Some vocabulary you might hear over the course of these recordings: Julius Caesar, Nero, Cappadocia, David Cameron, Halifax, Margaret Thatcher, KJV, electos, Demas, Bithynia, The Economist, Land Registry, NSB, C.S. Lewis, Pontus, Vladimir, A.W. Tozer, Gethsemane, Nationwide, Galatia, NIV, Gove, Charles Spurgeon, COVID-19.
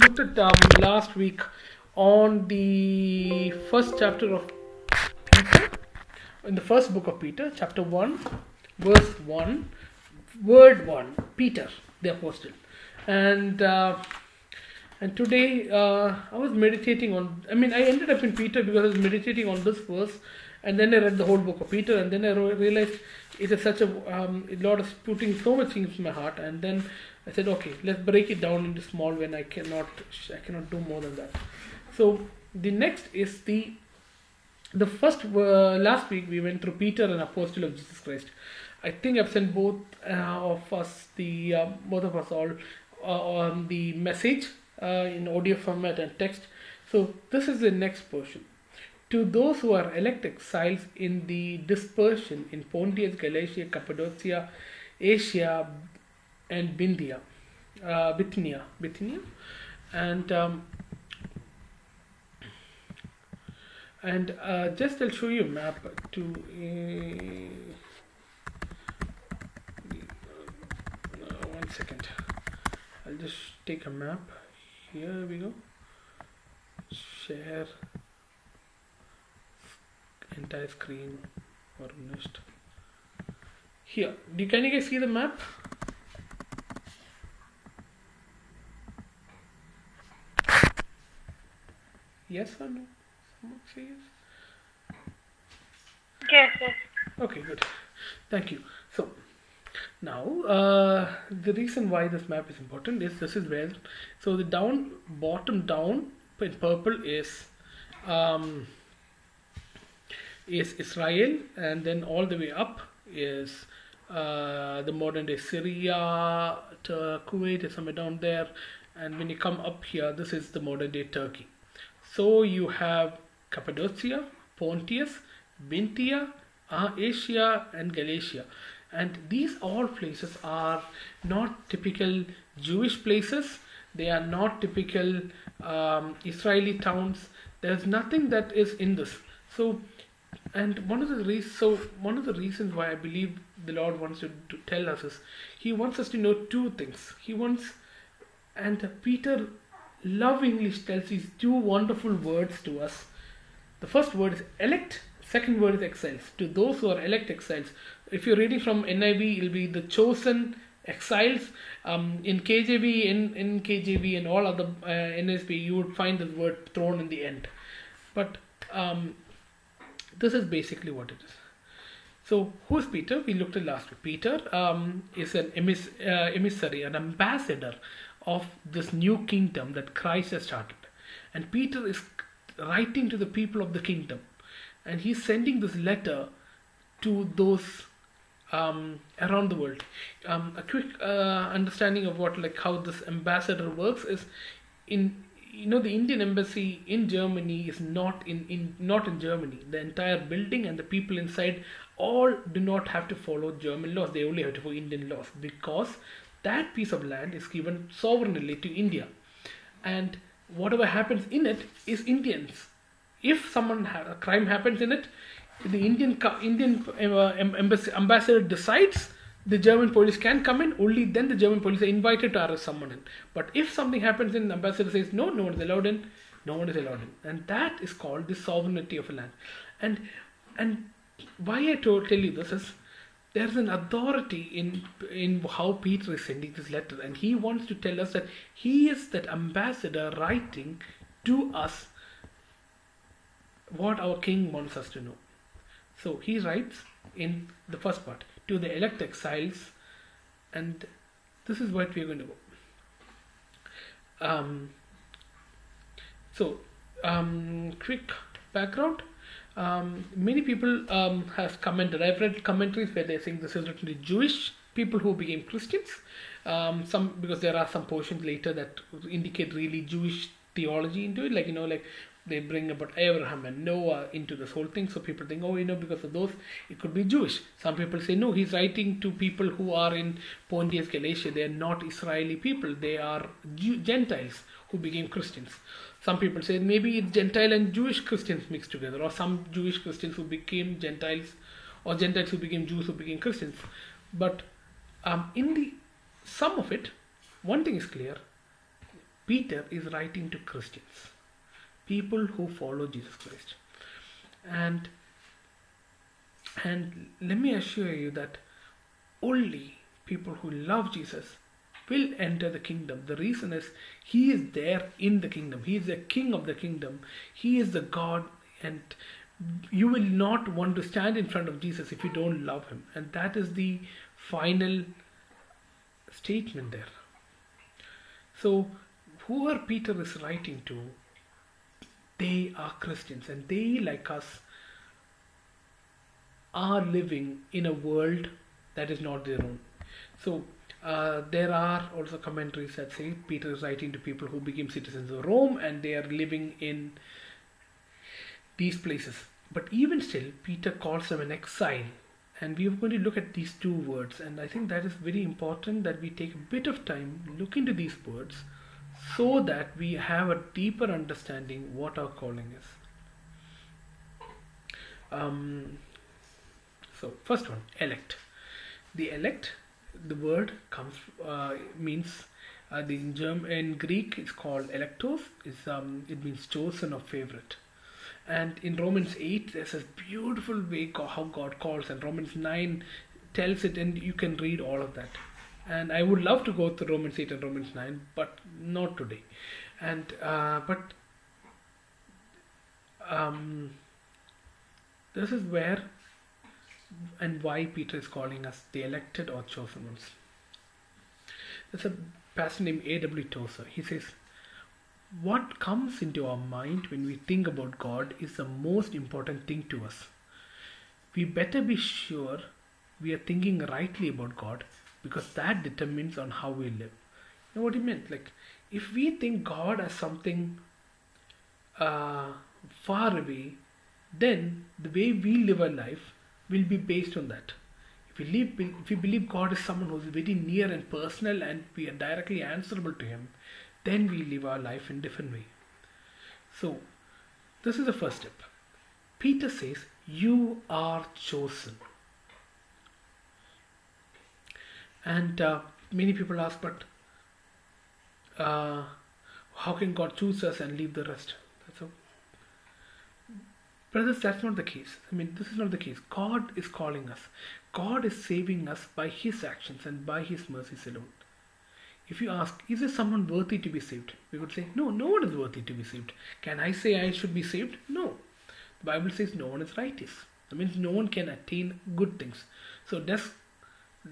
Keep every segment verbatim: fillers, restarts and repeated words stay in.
looked at um, last week on the first chapter of Peter, in the first book of Peter, chapter one, verse one, word one, Peter, the apostle. And uh, and today uh, I was meditating on, I mean I ended up in Peter because I was meditating on this verse, and then I read the whole book of Peter, and then I realized it is such a um, Lord is putting so much things in my heart, and then I said, okay, let's break it down into small when I cannot I cannot do more than that. So the next is the the first uh, last week we went through Peter, an apostle of Jesus Christ. I think I've sent both uh, of us the uh, both of us all uh, on the message uh, in audio format and text. So this is the next portion. To those who are elect exiles in the dispersion in Pontus, Galatia, Cappadocia, Asia, and Bithynia, uh, Bithynia, Bithynia, and um, and uh, just I'll show you a map to. Uh, one second, I'll just take a map. Here we go. Share. Entire screen or nest. Here, do can you guys see the map? Yes or no? Someone say yes. Yes. Yes. Okay, good. Thank you. So now uh, the reason why this map is important is this is where. So the down bottom down in purple is. Um, is Israel, and then all the way up is uh, the modern day Syria, Kuwait is somewhere down there, and when you come up here, this is the modern day Turkey. So you have Cappadocia, Pontus, Bithynia, Asia, and Galatia, and these all places are not typical Jewish places. They are not typical um, Israeli towns. There is nothing that is in this. So. And one of the reasons, so one of the reasons why I believe the Lord wants to, to tell us is, He wants us to know two things. He wants, and Peter lovingly tells these two wonderful words to us. The first word is elect. Second word is exiles. To those who are elect exiles. If you're reading from N I V, it'll be the chosen exiles. Um, in K J V, in in K J V, and all other uh, N S B, you would find the word thrown in the end. But um. This is basically what it is. So, who is Peter? We looked at last week. Peter um, is an emiss uh, emissary, an ambassador of this new kingdom that Christ has started. And Peter is writing to the people of the kingdom. And he's sending this letter to those um, around the world. Um, a quick uh, understanding of what, like how this ambassador works is in... You know, the Indian embassy in Germany is not in, in not in Germany. The entire building and the people inside all do not have to follow German laws. They only have to follow Indian laws, because that piece of land is given sovereignly to India. And whatever happens in it is Indians. If someone ha a crime happens in it, the Indian Indian uh, embassy, ambassador decides. The German police can come in, only then the German police are invited to arrest someone in. But if something happens and the ambassador says no, no one is allowed in, no one is allowed in. And that is called the sovereignty of a land. And and why I told, tell you this is, there is an authority in, in how Peter is sending this letter. And he wants to tell us that he is that ambassador writing to us what our king wants us to know. So he writes in the first part. To the elect exiles, and this is what we are going to go. Um, so, um, quick background. Um, many people um, have commented. I've read commentaries where they think this is written to Jewish people who became Christians. Um, some because there are some portions later that indicate really Jewish theology into it, like you know, like. They bring about Abraham and Noah into this whole thing. So people think, oh, you know, because of those, it could be Jewish. Some people say, no, he's writing to people who are in Pontus, Galatia. They are not Israeli people. They are Jew Gentiles who became Christians. Some people say, maybe it's Gentile and Jewish Christians mixed together. Or some Jewish Christians who became Gentiles. Or Gentiles who became Jews who became Christians. But um, in the sum of it, one thing is clear. Peter is writing to Christians, people who follow Jesus Christ. And and let me assure you that only people who love Jesus will enter the kingdom. The reason is he is there in the kingdom. He is the king of the kingdom. He is the God, and you will not want to stand in front of Jesus if you don't love him. And that is the final statement there. So whoever Peter is writing to, they are Christians, and they, like us, are living in a world that is not their own. So uh, there are also commentaries that say Peter is writing to people who became citizens of Rome, and they are living in these places. But even still, Peter calls them an exile. And we are going to look at these two words, and I think that is very important that we take a bit of time, look into these words, so that we have a deeper understanding what our calling is. Um, so first one, elect. The elect, the word comes uh, means uh, the in German, in Greek it's called electos. It's, um, it means chosen or favorite. And in Romans eight, there's this beautiful way how God calls, and Romans nine tells it, and you can read all of that. And I would love to go through Romans eight and Romans nine, but not today. And uh, but um, this is where and why Peter is calling us the elected or chosen ones. There's a pastor named A W Tozer. He says, "What comes into our mind when we think about God is the most important thing to us. We better be sure we are thinking rightly about God, because that determines on how we live." You know what he meant? Like, if we think God as something uh, far away, then the way we live our life will be based on that. If we, live, if we believe God is someone who is very near and personal, and we are directly answerable to him, then we live our life in a different way. So, this is the first step. Peter says, you are chosen. And uh, many people ask, but uh, how can God choose us and leave the rest? That's so. Brothers, that's not the case. I mean, this is not the case. God is calling us. God is saving us by his actions and by his mercies alone. If you ask, is there someone worthy to be saved? We would say, no, no one is worthy to be saved. Can I say I should be saved? No. The Bible says no one is righteous. That means no one can attain good things. So does,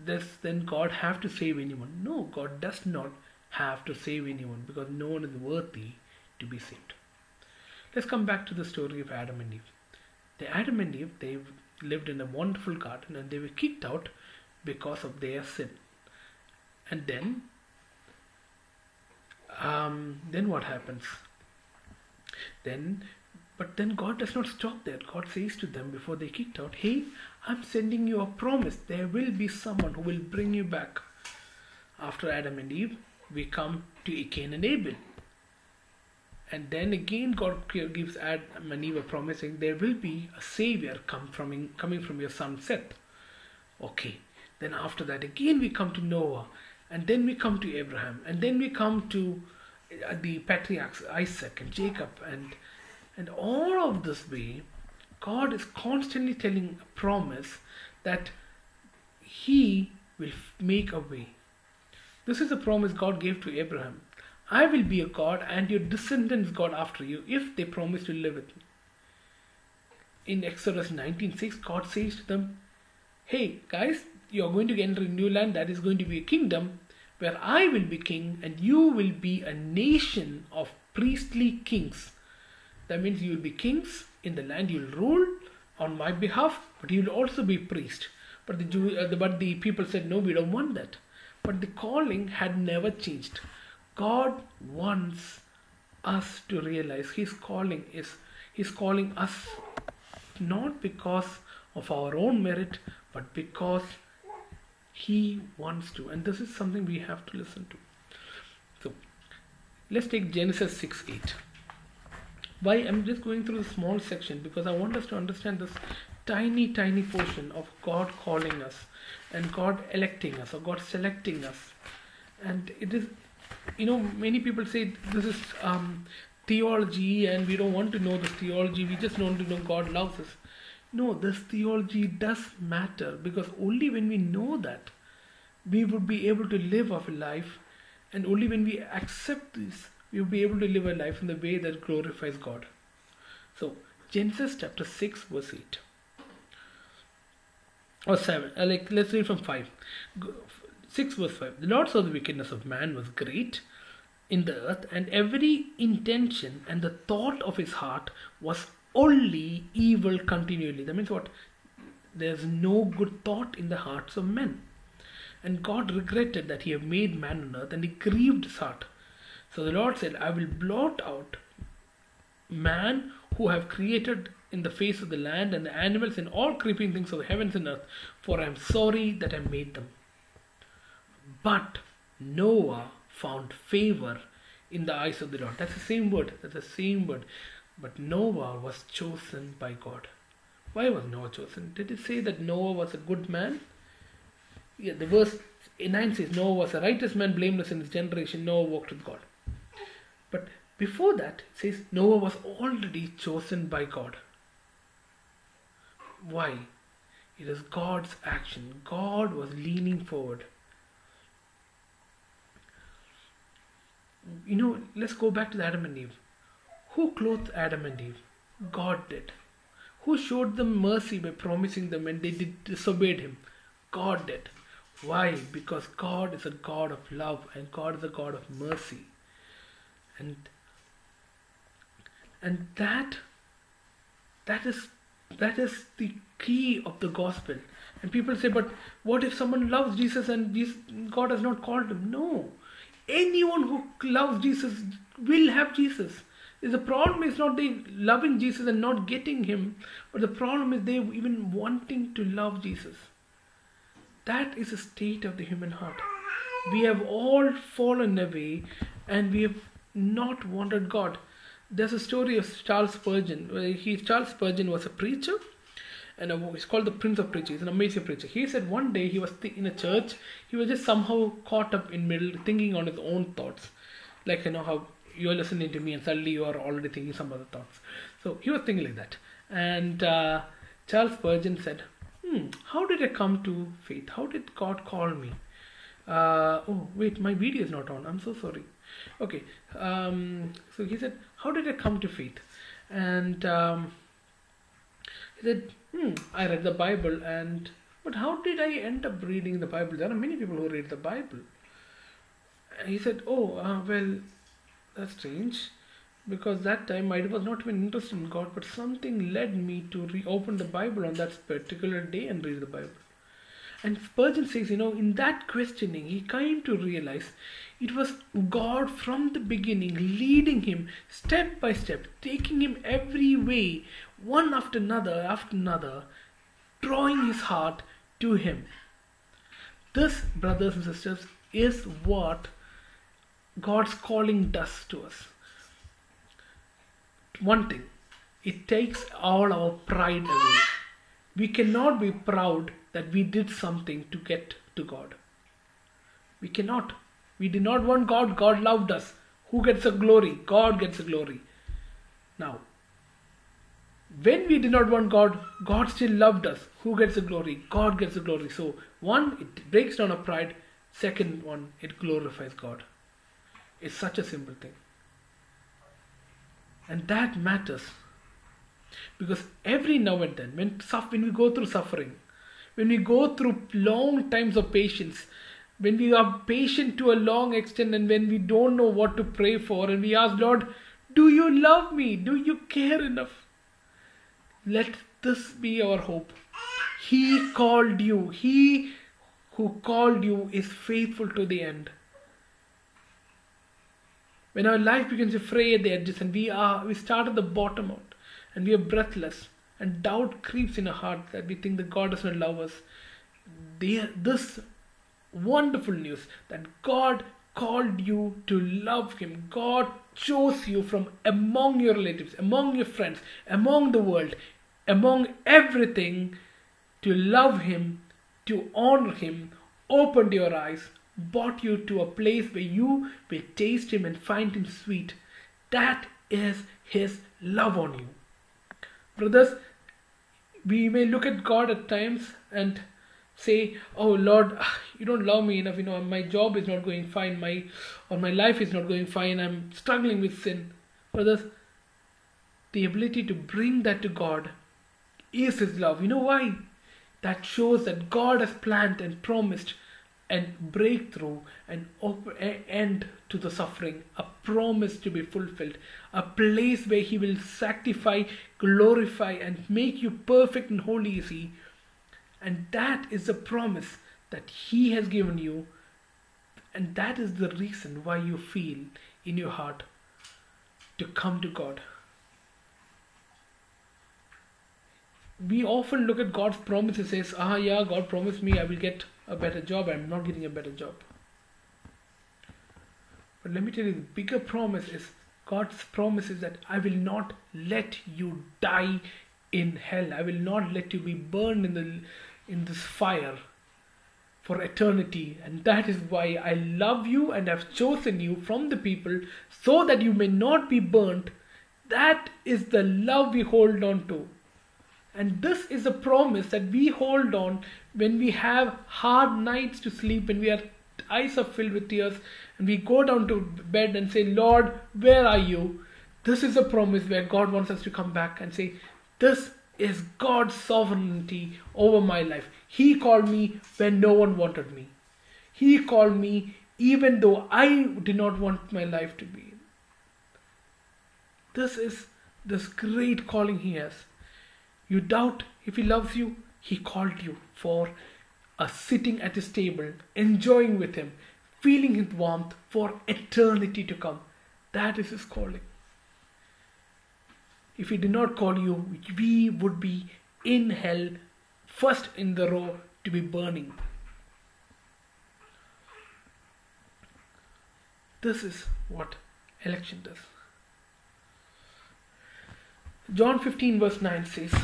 does then God have to save anyone? No, God does not have to save anyone, because no one is worthy to be saved. Let's come back to the story of Adam and Eve. The Adam and Eve, they lived in a wonderful garden, and they were kicked out because of their sin. And then Um, then what happens? Then, but then God does not stop there. God says to them before they kicked out, hey, I'm sending you a promise. There will be someone who will bring you back. After Adam and Eve, we come to Cain and Abel. And then again God gives Adam and Eve a promise, saying there will be a savior come from, coming from your son Seth. Okay. Then after that again we come to Noah. And then we come to Abraham, and then we come to the patriarchs Isaac and Jacob, and and all of this way, God is constantly telling a promise that he will make a way. This is a promise God gave to Abraham. I will be your God, and your descendants God after you, if they promise to live with me. In Exodus nineteen six, God says to them, hey guys, you are going to enter a new land that is going to be a kingdom where I will be king, and you will be a nation of priestly kings. That means you will be kings in the land, you will rule on my behalf, but you will also be priest. But the, Jew, uh, the, but the people said, no, we don't want that. But the calling had never changed. God wants us to realize his calling is, he's calling us not because of our own merit, but because he wants to. And this is something we have to listen to. So let's take Genesis six eight. Why I'm just going through a small section, because I want us to understand this tiny tiny portion of God calling us and God electing us or God selecting us. And it is you know, many people say this is um, theology and we don't want to know this theology, we just want to know God loves us. No, this theology does matter, because only when we know that, we would be able to live our life, and only when we accept this, we will be able to live a life in the way that glorifies God. So, Genesis chapter six verse eight. Or seven, like let's read from five. six verse five. The Lord saw the wickedness of man was great in the earth, and every intention and the thought of his heart was only evil continually. That means what? There's no good thought in the hearts of men. And God regretted that he had made man on earth, and he grieved his heart. So the Lord said, I will blot out man who have created in the face of the land, and the animals and all creeping things of the heavens and earth, for I am sorry that I made them. But Noah found favor in the eyes of the Lord. That's the same word. That's the same word. But Noah was chosen by God. Why was Noah chosen? Did it say that Noah was a good man? Yeah, the verse nine says, Noah was a righteous man, blameless in his generation. Noah walked with God. But before that, it says Noah was already chosen by God. Why? It is God's action. God was leaning forward. You know, let's go back to the Adam and Eve. Who clothed Adam and Eve? God did. Who showed them mercy by promising them and they did, disobeyed him? God did. Why? Because God is a God of love, and God is a God of mercy. And, and that, that is... That is the key of the gospel. And people say, but what if someone loves Jesus and Jesus, God has not called him? No. Anyone who loves Jesus will have Jesus. The problem is not they loving Jesus and not getting him, but the problem is they even wanting to love Jesus. That is the state of the human heart. We have all fallen away and we have not wanted God. There's a story of Charles Spurgeon. He, Charles Spurgeon was a preacher, and a, he's called the Prince of Preachers. He's an amazing preacher. He said one day he was th- in a church. He was just somehow caught up in middle, thinking on his own thoughts. Like, you know, how you're listening to me and suddenly you are already thinking some other thoughts. So he was thinking like that. And uh, Charles Spurgeon said, hmm, how did I come to faith? How did God call me? Uh, oh, wait, my video is not on. I'm so sorry. Okay, um, so he said, how did I come to faith? And um, he said, hmm, I read the Bible, and but how did I end up reading the Bible? There are many people who read the Bible. And he said, oh, uh, well, that's strange, because that time I was not even interested in God, but something led me to reopen the Bible on that particular day and read the Bible. And Spurgeon says, you know, in that questioning, he came to realize it was God from the beginning leading him step by step, taking him every way, one after another, after another, drawing his heart to him. This, brothers and sisters, is what God's calling does to us. One thing, it takes all our pride away. We cannot be proud that we did something to get to God. We cannot. We did not want God. God loved us. Who gets the glory? God gets the glory. Now, when we did not want God, God still loved us. Who gets the glory? God gets the glory. So, one, it breaks down our pride. Second one, it glorifies God. It's such a simple thing. And that matters. Because every now and then, when, when we go through suffering, when we go through long times of patience, when we are patient to a long extent, and when we don't know what to pray for, and we ask, Lord, do you love me? Do you care enough? Let this be our hope. He called you. He who called you is faithful to the end. When our life begins to fray at the edges, and we are we start at the bottom out, and we are breathless, and doubt creeps in our heart that we think that God does not love us. They, this wonderful news that God called you to love him. God chose you from among your relatives, among your friends, among the world, among everything to love him, to honor him, opened your eyes, brought you to a place where you will taste him and find him sweet. That is his love on you. Brothers, we may look at God at times and say, oh Lord, you don't love me enough, you know, my job is not going fine, my or my life is not going fine, I'm struggling with sin. Brothers, the ability to bring that to God is his love. You know why? That shows that God has planned and promised and breakthrough and op- end to the suffering, a promise to be fulfilled, a place where he will sanctify, glorify and make you perfect and holy is he. And that is the promise that he has given you, and that is the reason why you feel in your heart to come to God. We often look at God's promise and says, ah yeah, God promised me I will get a better job, I'm not getting a better job. But let me tell you, the bigger promise is, God's promise is that I will not let you die in hell. I will not let you be burned in the in this fire for eternity. And that is why I love you and have chosen you from the people so that you may not be burnt. That is the love we hold on to. And this is a promise that we hold on when we have hard nights to sleep, when we our eyes are filled with tears, and we go down to bed and say, Lord, where are you? This is a promise where God wants us to come back and say, this is God's sovereignty over my life. He called me when no one wanted me. He called me even though I did not want my life to be. This is this great calling he has. You doubt if he loves you, he called you for a sitting at his table, enjoying with him, feeling his warmth for eternity to come. That is his calling. If he did not call you, we would be in hell, first in the row to be burning. This is what election does. John fifteen verse nine says,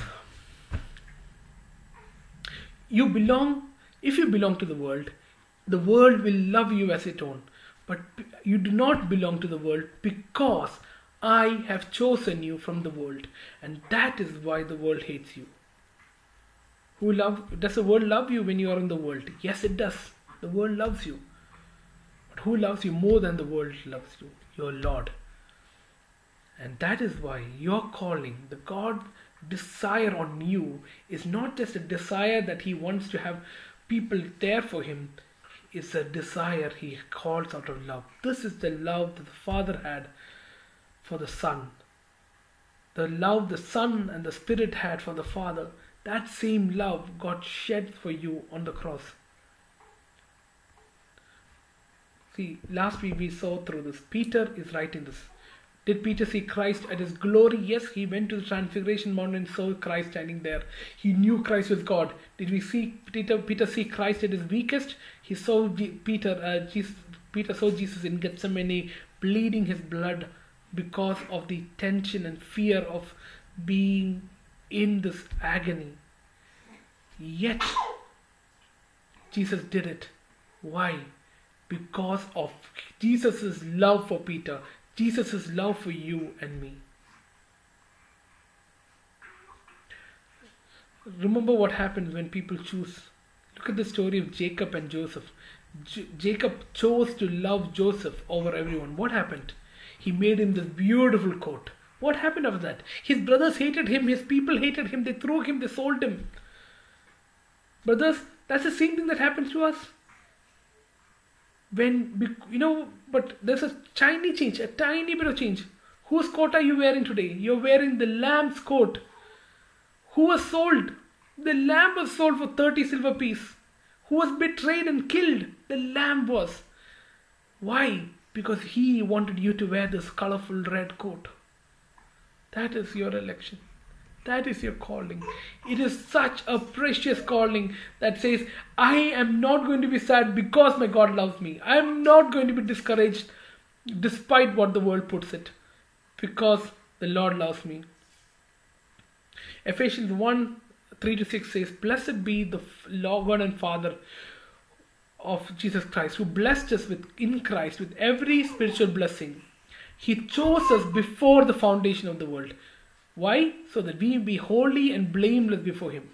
You belong, if you belong to the world, the world will love you as its own. But you do not belong to the world because I have chosen you from the world. And that is why the world hates you. Who love, does the world love you when you are in the world? Yes, it does. The world loves you. But who loves you more than the world loves you? Your Lord. And that is why your calling, the God's desire on you, is not just a desire that he wants to have people there for him. It's a desire he calls out of love. This is the love that the Father had for the Son. The love the Son and the Spirit had for the Father, that same love God shed for you on the cross. See, last week we saw through this. Peter is writing this. Did Peter see Christ at his glory? Yes, he went to the Transfiguration Mountain and saw Christ standing there. He knew Christ was God. Did we see Peter, Peter see Christ at his weakest? He saw Peter, uh, Jesus, Peter saw Jesus in Gethsemane bleeding his blood because of the tension and fear of being in this agony. Yet, Jesus did it. Why? Because of Jesus' love for Peter. Jesus' love for you and me. Remember what happens when people choose. Look at the story of Jacob and Joseph. J- Jacob chose to love Joseph over everyone. What happened? He made him this beautiful coat. What happened after that? His brothers hated him. His people hated him. They threw him. They sold him. Brothers, that's the same thing that happens to us. When, you know, but there's a tiny change, a tiny bit of change. Whose coat are you wearing today? You're wearing the lamb's coat. Who was sold? The lamb was sold for thirty silver pieces. Who was betrayed and killed? The lamb was. Why? Because he wanted you to wear this colorful red coat. That is your election. That is your calling. It is such a precious calling that says, I am not going to be sad because my God loves me. I am not going to be discouraged despite what the world puts it, because the Lord loves me. Ephesians one, three to six says, Blessed be the Lord God and Father of Jesus Christ, who blessed us with in Christ with every spiritual blessing. He chose us before the foundation of the world. Why? So that we be holy and blameless before Him.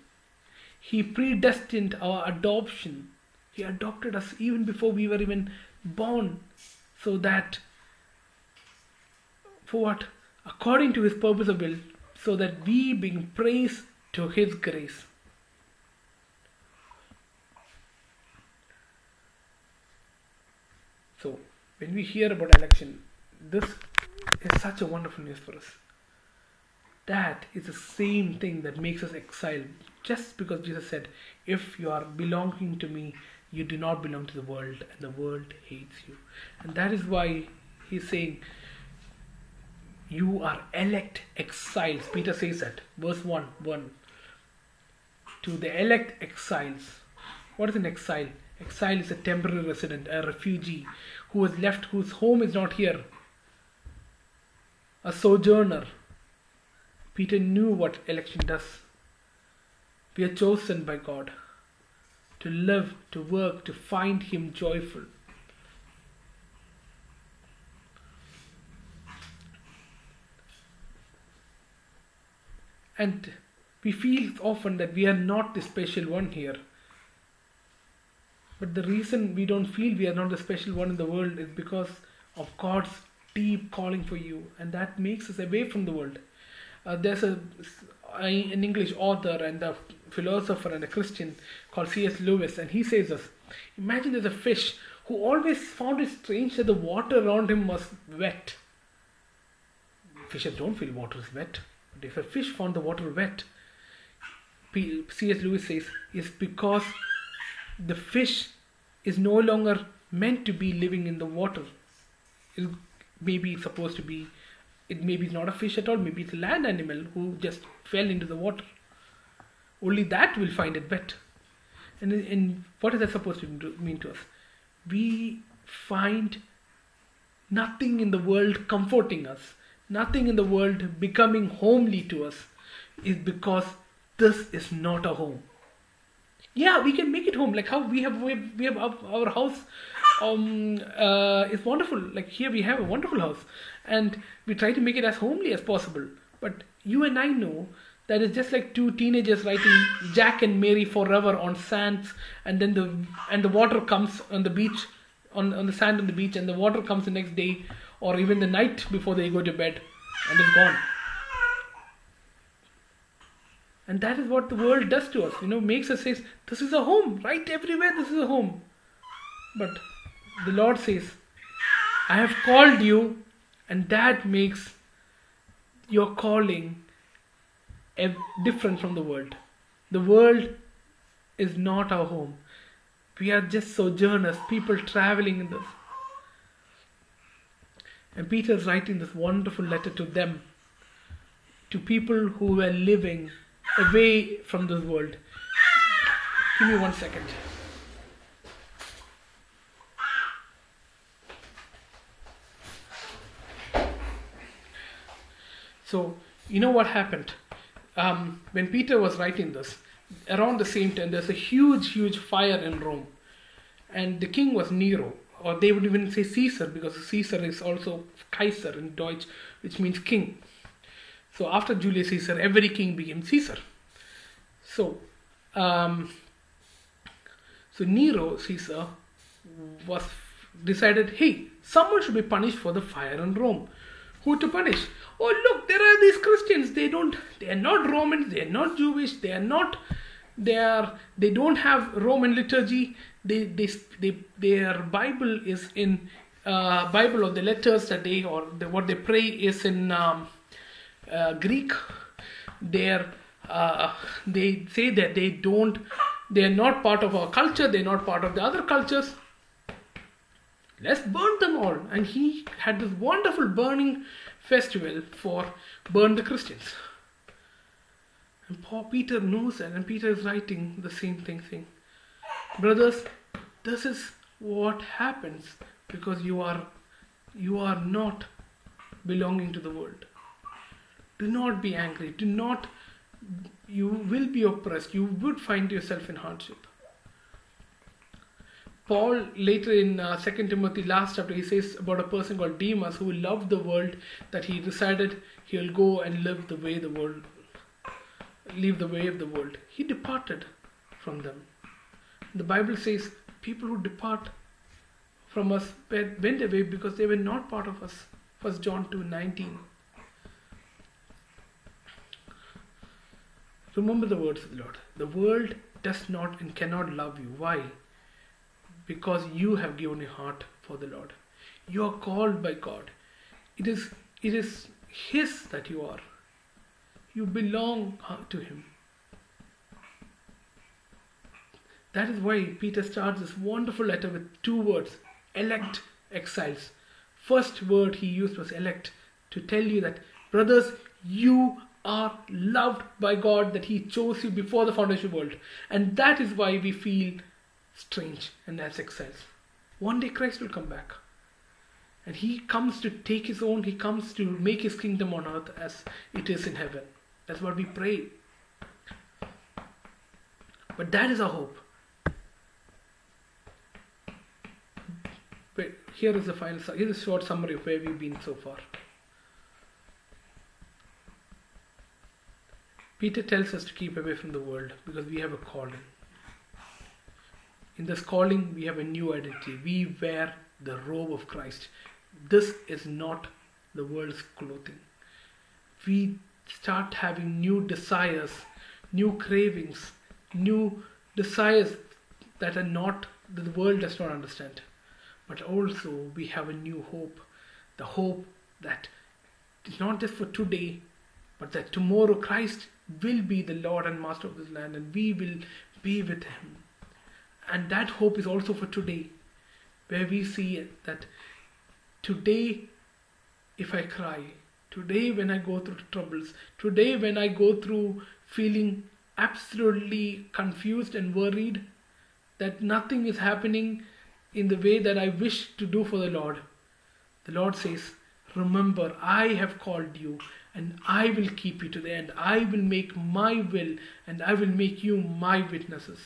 He predestined our adoption. He adopted us even before we were even born, so that, for what? According to His purpose of will, so that we bring praise to His grace. So, when we hear about election, this is such a wonderful news for us. That is the same thing that makes us exiled. Just because Jesus said, if you are belonging to me, you do not belong to the world, and the world hates you. And that is why he's saying, you are elect exiles. Peter says that. Verse one, one. To the elect exiles. What is an exile? Exile is a temporary resident, a refugee, who is left, whose home is not here. A sojourner. Peter knew what election does. We are chosen by God to live, to work, to find Him joyful. And we feel often that we are not the special one here. But the reason we don't feel we are not the special one in the world is because of God's deep calling for you, and that makes us away from the world. Uh, there's a, an English author and a philosopher and a Christian called C S Lewis, and he says this. Imagine there's a fish who always found it strange that the water around him was wet. Fishes don't feel water is wet. But if a fish found the water wet, C S Lewis says, it's because the fish is no longer meant to be living in the water. It may be supposed to be, it maybe it's not a fish at all, maybe it's a land animal who just fell into the water. Only that will find it wet. And, and what is that supposed to mean to us? We find nothing in the world comforting us, nothing in the world becoming homely to us, is because this is not a home. Yeah, we can make it home. Like how we have, we have, we have our, our house. Um, uh, it's wonderful. Like here we have a wonderful house, and we try to make it as homely as possible. But you and I know that it's just like two teenagers writing Jack and Mary forever on sands, and then the and the water comes on the beach, on on the sand on the beach, and the water comes the next day, or even the night before they go to bed, and it's gone. And that is what the world does to us, you know, makes us say, this is a home, right everywhere this is a home. But the Lord says, I have called you, and that makes your calling different from the world. The world is not our home. We are just sojourners, people traveling in this. And Peter is writing this wonderful letter to them, to people who were living away from this world. Give me one second. So, you know what happened? Um, when Peter was writing this, around the same time, there's a huge, huge fire in Rome. And the king was Nero, or they would even say Caesar, because Caesar is also Kaiser in Deutsch, which means king. So after Julius Caesar, every king became Caesar. So, um, so Nero Caesar was decided, hey, someone should be punished for the fire in Rome. Who to punish? Oh, look, there are these Christians. They don't. They are not Romans. They are not Jewish. They are not. They are. They don't have Roman liturgy. They they they their Bible is in uh, Bible of the letters that they or the, what they pray is in. Um, Uh, Greek. They're, uh, they say that they don't, they're not part of our culture, they're not part of the other cultures. Let's burn them all. And he had this wonderful burning festival for burn the Christians. And Paul Peter knows that, and Peter is writing the same thing, saying, brothers, this is what happens because you are, you are not belonging to the world. Do not be angry. Do not, you will be oppressed. You would find yourself in hardship. Paul later in uh, Second Timothy, last chapter, he says about a person called Demas who loved the world, that he decided he will go and live the way the world, leave the way of the world. He departed from them. The Bible says people who depart from us went away because they were not part of us. First John two nineteen. Remember the words of the Lord. The world does not and cannot love you. Why? Because you have given your heart for the Lord. You are called by God. It is, it is His that you are. You belong to Him. That is why Peter starts this wonderful letter with two words. Elect exiles. First word he used was elect. To tell you that, brothers, you are loved by God, that He chose you before the foundation of the world. And that is why we feel strange and as exiles. One day Christ will come back, and He comes to take His own. He comes to make His kingdom on earth as it is in heaven. That's what we pray. But that is our hope. But here is the final, here is a short summary of where we've been so far. Peter tells us to keep away from the world because we have a calling. In this calling, we have a new identity. We wear the robe of Christ. This is not the world's clothing. We start having new desires, new cravings, new desires that are not, that the world does not understand. But also, we have a new hope. The hope that is not just for today, but that tomorrow Christ will be the Lord and Master of this land, and we will be with Him. And that hope is also for today, where we see that today, if I cry, today when I go through troubles, today when I go through feeling absolutely confused and worried that nothing is happening in the way that I wish to do for the Lord, the Lord says, remember, I have called you, and I will keep you to the end. I will make my will, and I will make you my witnesses.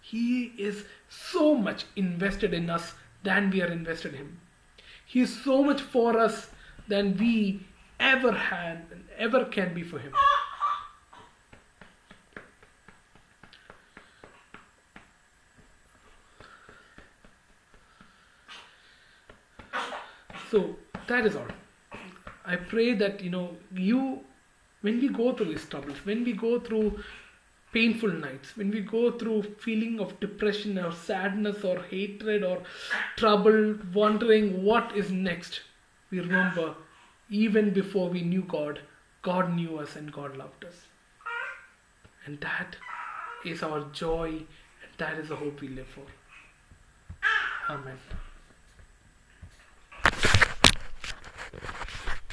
He is so much invested in us than we are invested in Him. He is so much for us than we ever had and ever can be for Him. So that is all. I pray that, you know, you, when we go through these troubles, when we go through painful nights, when we go through feeling of depression or sadness or hatred or trouble, wondering what is next, we remember even before we knew God, God knew us and God loved us. And that is our joy, and that is the hope we live for. Amen.